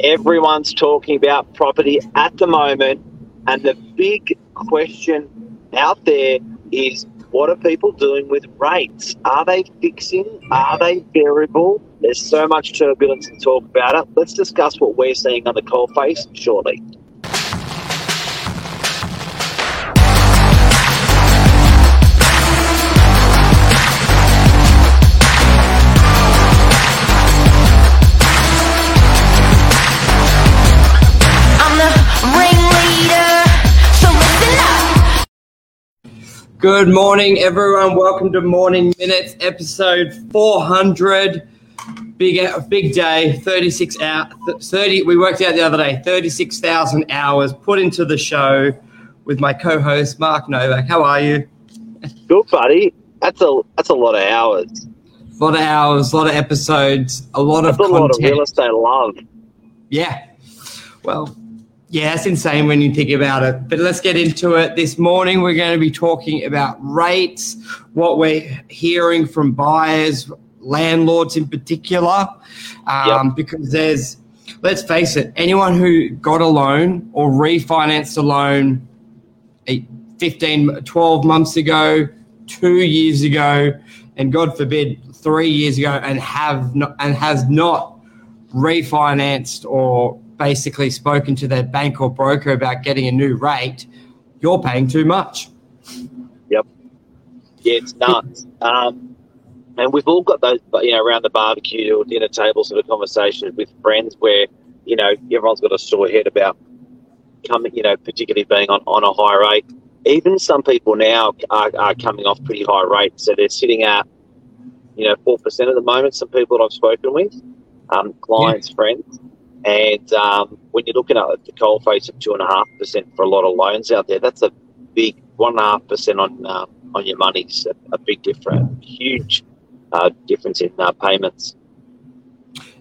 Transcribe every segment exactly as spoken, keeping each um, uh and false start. Everyone's talking about property at the moment, and the big question out there is, what are people doing with rates? Are they fixing? Are they variable? There's so much turbulence and talk about it. Let's discuss what we're seeing on the coalface shortly. Good morning, everyone. Welcome to Morning Minutes, episode four hundred. Big big day, thirty-six hours, thirty, we worked out the other day, thirty-six thousand hours put into the show with my co-host, Mark Novak. How are you? Good, buddy. That's a that's a lot of hours. A lot of hours, a lot of episodes, a lot that's of a content. A lot of real estate love. Yeah. Well... Yeah, it's insane when you think about it. But let's get into it. This morning we're going to be talking about rates, what we're hearing from buyers, landlords in particular, um, yep. because there's, let's face it, anyone who got a loan or refinanced a loan fifteen, twelve months ago, two years ago, and God forbid three years ago, and have not, and has not refinanced or basically spoken to their bank or broker about getting a new rate, you're paying too much. Yep. Yeah, it's nuts. Um, and we've all got those, you know, around the barbecue or dinner table sort of conversations with friends where, you know, everyone's got a sore head about coming, you know, particularly being on, on a high rate. Even some people now are, are coming off pretty high rates. So they're sitting at, you know, four percent at the moment, some people that I've spoken with, um, clients, yeah. friends. And um, when you're looking at the coalface of two and a half percent for a lot of loans out there, that's a big one and a half percent on um, on your money. It's a, a big difference, huge uh, difference in uh, payments.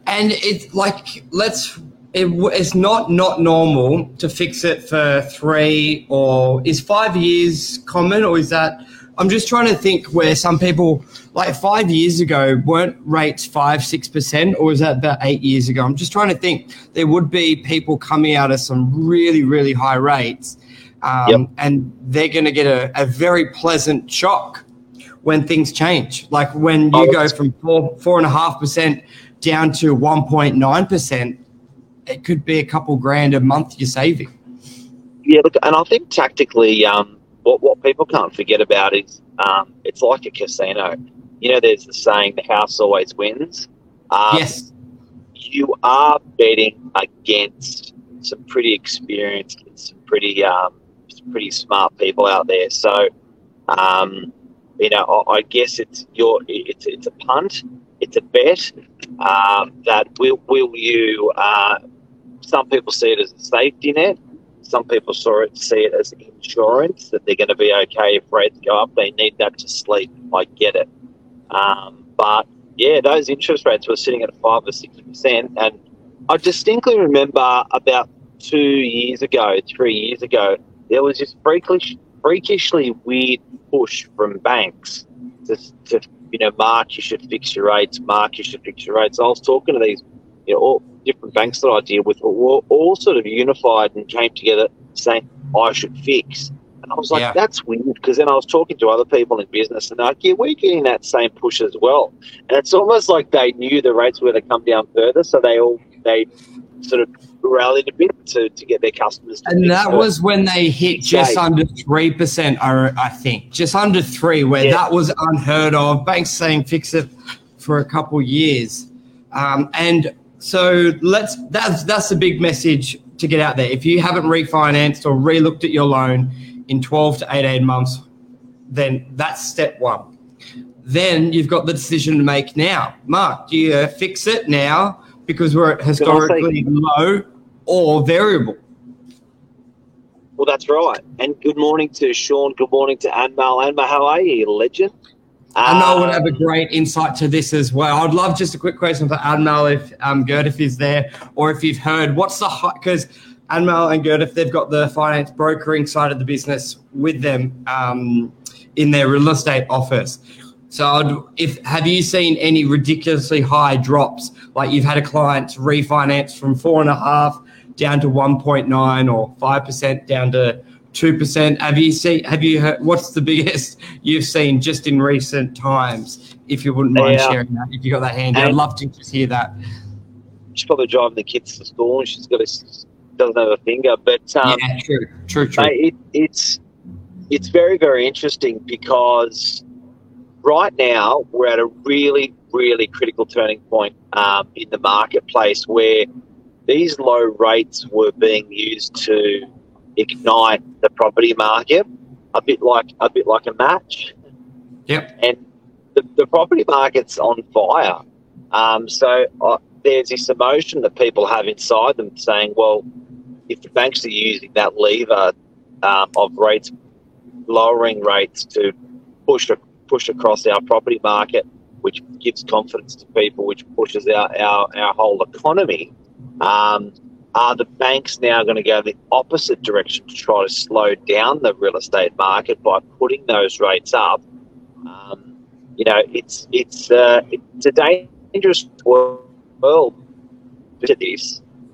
And it's like let's it, it's not not normal to fix it for three or is five years common or is that? I'm just trying to think where some people, like five years ago, weren't rates five, six percent, or was that about eight years ago? I'm just trying to think. There would be people coming out of some really, really high rates, um, yep. and they're going to get a, a very pleasant shock when things change. Like when you oh, go from four, four and a half percent down to one point nine percent, it could be a couple grand a month you're saving. Yeah, look, and I think tactically, um, What what people can't forget about is um, it's like a casino. You know, there's the saying, the house always wins. Um, yes. You are betting against some pretty experienced and some pretty, um, pretty smart people out there. So, um, you know, I, I guess it's your it's it's a punt, it's a bet um, that will, will you uh, – some people see it as a safety net. Some people saw it, see it as insurance, that they're going to be okay if rates go up. They need that to sleep. I get it. Um, but, yeah, those interest rates were sitting at five or six percent. And I distinctly remember about two years ago, three years ago, there was this freakish, freakishly weird push from banks to, to, you know, Mark, you should fix your rates. Mark, you should fix your rates. I was talking to these, you know, all different banks that I deal with were all sort of unified and came together saying, I should fix. And I was like, yeah. that's weird, because then I was talking to other people in business and they're like, yeah, we're getting that same push as well. And it's almost like they knew the rates were going to come down further, so they all they sort of rallied a bit to, to get their customers to And that was when they hit just day. under three percent, I think, just under three, where yeah. that was unheard of, banks saying fix it for a couple of years. Um, and so let's that's that's the big message to get out there. If you haven't refinanced or relooked at your loan in twelve to eighteen months, then that's step one. Then you've got the decision to make now. Mark, do you fix it now because we're at historically low or variable? Well, that's right. And good morning to Sean. Good morning to Anmol. Anmol, how are you, legend? Anmol would have a great insight to this as well. I'd love just a quick question for Anmol if um, Gerdif is there, or if you've heard what's the high, because Anmol and Gerdif, they've got the finance brokering side of the business with them um, in their real estate office. So I'd, if have you seen any ridiculously high drops? Like you've had a client refinance from four and a half down to one point nine or five percent down to two percent. Have you seen, have you heard, what's the biggest you've seen just in recent times? If you wouldn't mind yeah. sharing that, if you got that handy, I'd love to just hear that. She's probably driving the kids to school and she's got a, doesn't have a finger, but um, yeah, true, true, true. Mate, it, it's, it's very, very interesting because right now we're at a really, really critical turning point um, in the marketplace where these low rates were being used to ignite the property market, a bit like a bit like a match. Yep. And the, the property market's on fire. Um, so uh, there's this emotion that people have inside them saying, well, if the banks are using that lever um, of rates, lowering rates to push push across our property market, which gives confidence to people, which pushes our, our, our whole economy, um, are the banks now going to go the opposite direction to try to slow down the real estate market by putting those rates up? Um, you know, it's it's uh, it's a dangerous world. This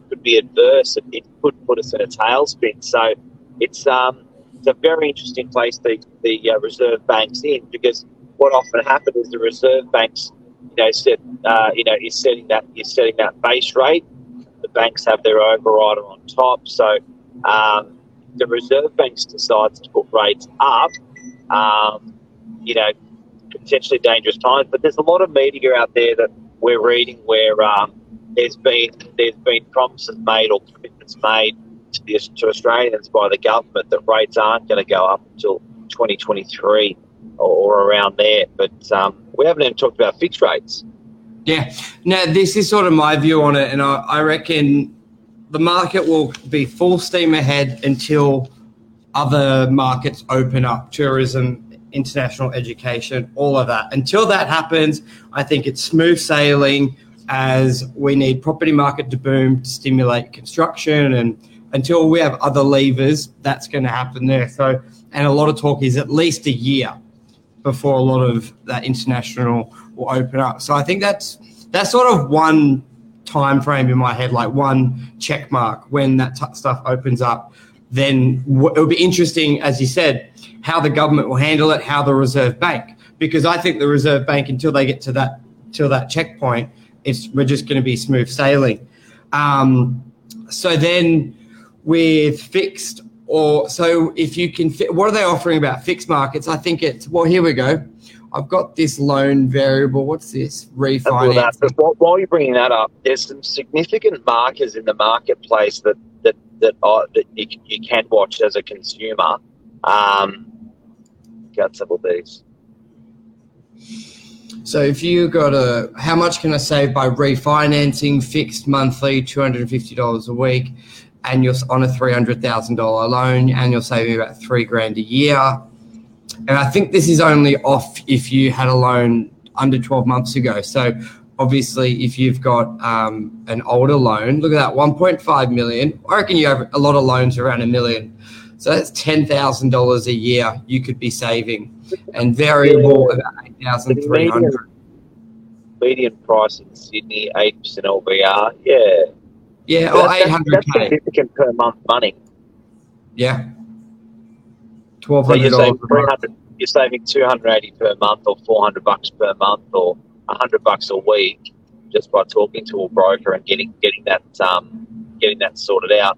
could be adverse. It could put us in a tailspin. So it's um it's a very interesting place the the uh, Reserve Bank's in, because what often happens is the Reserve Bank's you know set uh, you know is setting that is setting that base rate. The banks have their overrider on top, so um, the Reserve Bank decides to put rates up. Um, you know, potentially dangerous times, but there's a lot of media out there that we're reading where um, there's been there's been promises made or commitments made to, the, to Australians by the government that rates aren't going to go up until twenty twenty-three or, or around there. But um, we haven't even talked about fixed rates. Yeah. Now, this is sort of my view on it, and I, I reckon the market will be full steam ahead until other markets open up, tourism, international education, all of that. Until that happens, I think it's smooth sailing as we need property market to boom to stimulate construction, and until we have other levers, that's going to happen there. So, and a lot of talk is at least a year before a lot of that international will open up. So I think that's that's sort of one time frame in my head, like one check mark when that t- stuff opens up. Then w- it'll be interesting, as you said, how the government will handle it, how the Reserve Bank, because I think the Reserve Bank, until they get to that till that checkpoint, it's we're just going to be smooth sailing. Um, so then with fixed, or so if you can, fi- what are they offering about fixed markets? I think it's, well, here we go. I've got this loan variable. What's this? Refinance. While you're bringing that up, there's some significant markers in the marketplace that that that, are, that you, you can watch as a consumer. Um, got some of these. So if you got a, how much can I save by refinancing fixed monthly, two hundred and fifty dollars a week, and you're on a three hundred thousand dollar loan, and you're saving about three grand a year. And I think this is only off if you had a loan under twelve months ago. So obviously if you've got um, an older loan, look at that, one point five million. I reckon you have a lot of loans around a million. So that's ten thousand dollars a year you could be saving. And variable, yeah, about eight thousand three hundred dollars. Median, median price in Sydney, eight percent L V R. Yeah. Yeah, or that's, eight hundred K. That's significant per month money. Yeah. twelve hundred dollars. So you're saving three hundred, you're saving two hundred eighty per month, or four hundred bucks per month, or one hundred bucks a week, just by talking to a broker and getting getting that um getting that sorted out.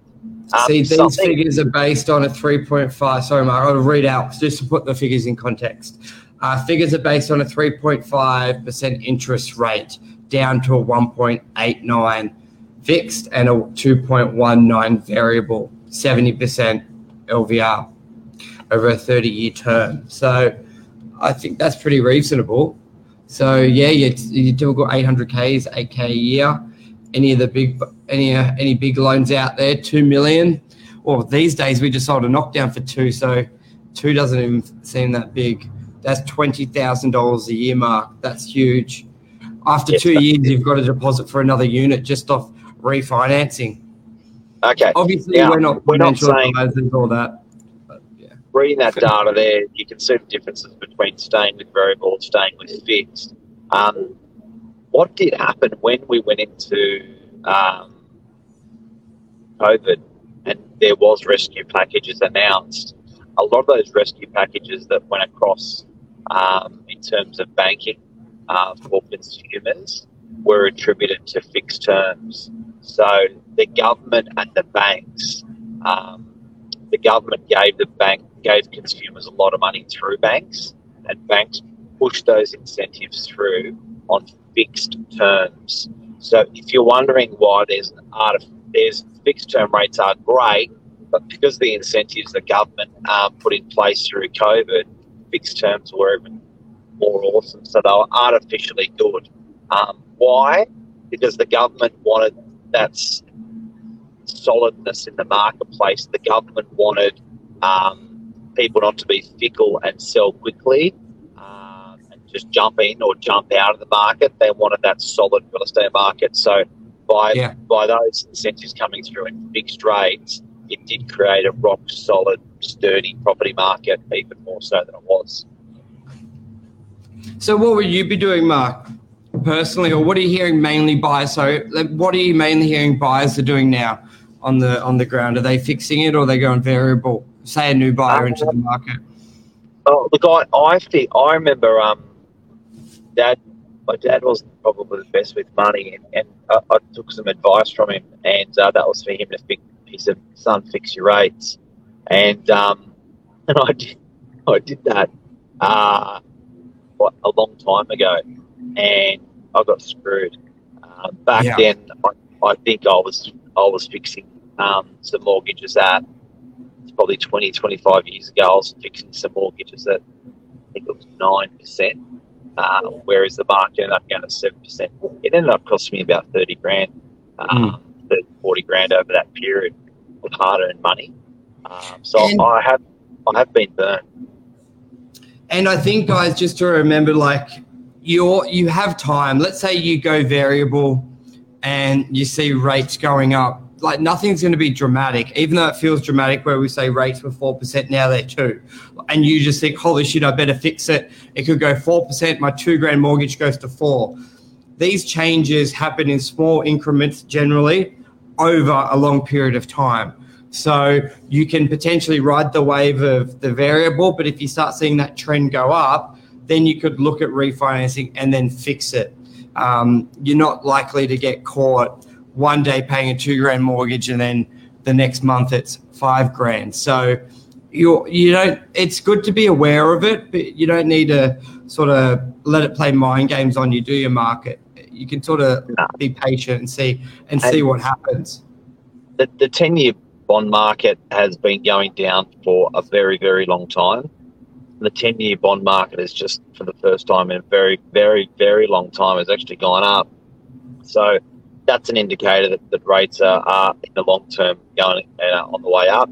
Um, See, these figures are based on a three point five. Sorry, Mark, I'll read out just to put the figures in context. Uh, figures are based on a three point five percent interest rate, down to a one point eight nine fixed and a two point one nine variable, seventy percent L V R. Over a thirty-year term. So I think that's pretty reasonable. So, yeah, you, you typical eight hundred Ks, eight K a year. Any of the big any uh, any big loans out there, two million dollars. Well, these days we just sold a knockdown for two, so two doesn't even seem that big. That's twenty thousand dollars a year, Mark. That's huge. After yes, two years, you've got a deposit for another unit just off refinancing. Okay. Obviously, now, we're not, we're not saying all that. reading that data there, you can see the differences between staying with variable and staying with fixed. Um, what did happen when we went into um, COVID and there was rescue packages announced? A lot of those rescue packages that went across um, in terms of banking uh, for consumers were attributed to fixed terms. So the government and the banks, um, the government gave the bank gave consumers a lot of money through banks, and banks pushed those incentives through on fixed terms. So if you're wondering why there's an art, there's fixed term rates are great, but because of the incentives the government uh, put in place through COVID, fixed terms were even more awesome. So they were artificially good. Um, why? Because the government wanted that solidness in the marketplace. The government wanted um, people not to be fickle and sell quickly uh, and just jump in or jump out of the market. They wanted that solid real estate market. So by yeah. by those incentives coming through in fixed rates, it did create a rock solid, sturdy property market, even more so than it was. So what would you be doing, Mark, personally, or what are you hearing mainly buyers? So like, what are you mainly hearing buyers are doing now on the on the ground? Are they fixing it or are they going variable, say a new buyer um, into the market? Oh, look, I I, think, I remember um, Dad, my dad wasn't probably the best with money, and, and I, I took some advice from him, and uh, that was for him to fix. He said, "Son, fix your rates," and um, and I did I did that uh, what, a long time ago, and I got screwed. Uh, back yeah. then, I, I think I was I was fixing um, some mortgages at it's probably twenty, twenty-five years ago. I was fixing some mortgages at I think it was nine percent, uh, whereas the market ended up going to seven percent. It ended up costing me about thirty grand. Um, mm. forty grand over that period with hard-earned money. Um, so and, I have I have been burned. And I think, guys, just to remember, like, you're, you have time. Let's say you go variable and you see rates going up. Like, nothing's going to be dramatic, even though it feels dramatic where we say rates were four percent, now they're two. And you just think, holy shit, I better fix it. It could go four percent. My two grand mortgage goes to four. These changes happen in small increments generally over a long period of time. So you can potentially ride the wave of the variable, but if you start seeing that trend go up, then you could look at refinancing and then fix it. Um, you're not likely to get caught one day paying a two grand mortgage and then the next month it's five grand. So you you don't, it's good to be aware of it, but you don't need to sort of let it play mind games on you, do your market. You can sort of nah. be patient and see and, and see what happens. The the ten-year bond market has been going down for a very, very long time. The ten-year bond market is just for the first time in a very, very, very long time has actually gone up. So that's an indicator that, that rates are, are in the long term going uh, on the way up.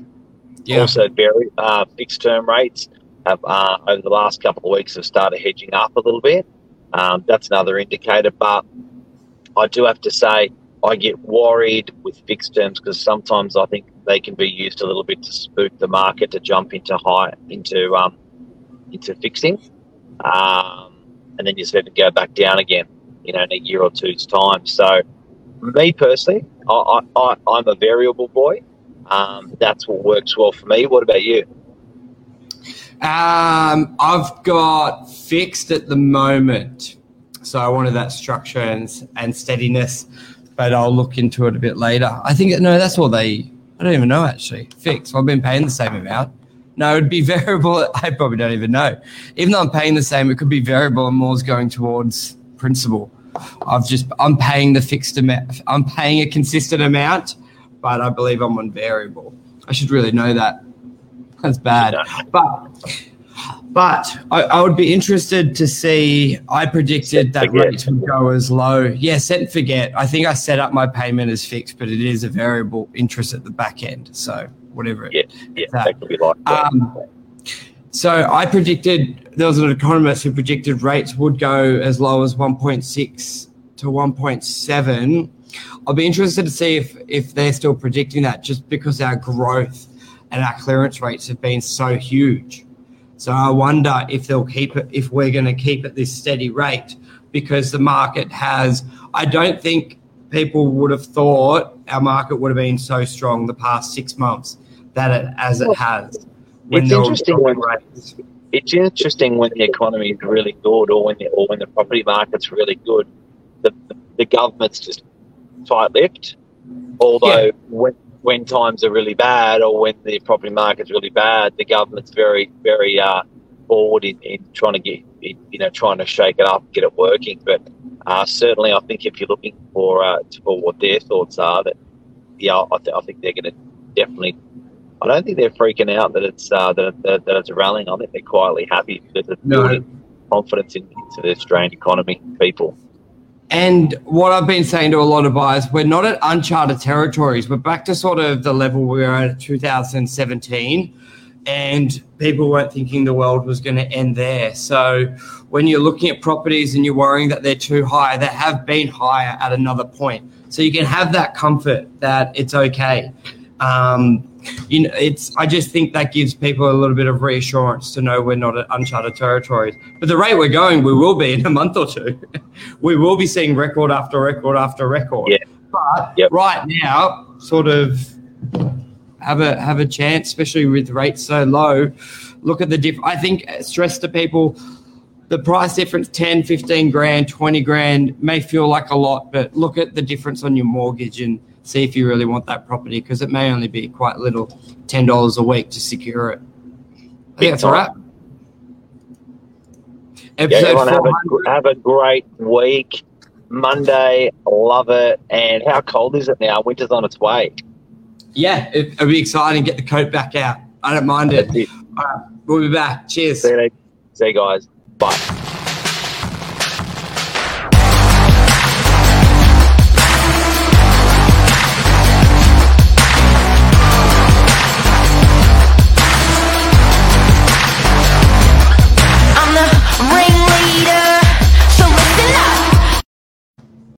Yeah. Also, very uh, fixed-term rates have uh, over the last couple of weeks have started hedging up a little bit. Um, that's another indicator, but I do have to say I get worried with fixed terms because sometimes I think they can be used a little bit to spook the market to jump into high into um, into fixing, um, and then you sort of go back down again, you know, in a year or two's time. So, me personally, I, I, I'm a variable boy. Um, that's what works well for me. What about you? Um, I've got fixed at the moment, so I wanted that structure and, and steadiness, but I'll look into it a bit later. I think, no, that's all they, I don't even know actually, fixed. I've been paying the same amount. No, it'd be variable, I probably don't even know. Even though I'm paying the same, it could be variable and more's going towards principal. I've just, I'm paying the fixed amount, I'm paying a consistent amount, but I believe I'm on variable. I should really know that. That's bad, but but I, I would be interested to see. I predicted that rates would go as low. Yeah, set and forget. I think I set up my payment as fixed, but it is a variable interest at the back end. So whatever it is. Yeah, yeah, that could be like that. Um, so I predicted, there was an economist who predicted rates would go as low as one point six to one point seven. I'll be interested to see if, if they're still predicting that just because our growth and our clearance rates have been so huge. So I wonder if they'll keep it, if we're going to keep at this steady rate, because the market has, I don't think people would have thought our market would have been so strong the past six months that it, as it has. When it's interesting when rates. It's interesting when the economy is really good, or when the, or when the property market's really good, the the government's just tight-lipped. Although yeah. when when times are really bad, or when the property market's really bad, the government's very very uh, forward in, in trying to get in, you know trying to shake it up, get it working. But uh, certainly, I think if you're looking for uh, for what their thoughts are, that yeah, I, th- I think they're going to definitely. I don't think they're freaking out that it's uh, that, that that it's rallying. I think they're quietly happy because it's no. building confidence in, into the Australian economy, people. And what I've been saying to a lot of buyers, we're not at uncharted territories. We're back to sort of the level we were at in two thousand seventeen, and people weren't thinking the world was going to end there. So when you're looking at properties and you're worrying that they're too high, they have been higher at another point. So you can have that comfort that it's okay. Um, You know, it's. I just think that gives people a little bit of reassurance to know we're not at uncharted territories. But the rate we're going, we will be in a month or two. We will be seeing record after record after record. Yeah. But yep. right now, sort of have a have a chance, especially with rates so low. Look at the diff. I think stress to people, the price difference ten, fifteen grand, twenty grand may feel like a lot, but look at the difference on your mortgage and see if you really want that property, because it may only be quite little, ten dollars a week to secure it. I think that's all right. Episode yeah, have, a, have a great week. Monday, love it. And how cold is it now? Winter's on its way. Yeah, it, it'll be exciting. Get the coat back out. I don't mind it. it. All right, we'll be back. Cheers. See you, See you guys. Bye.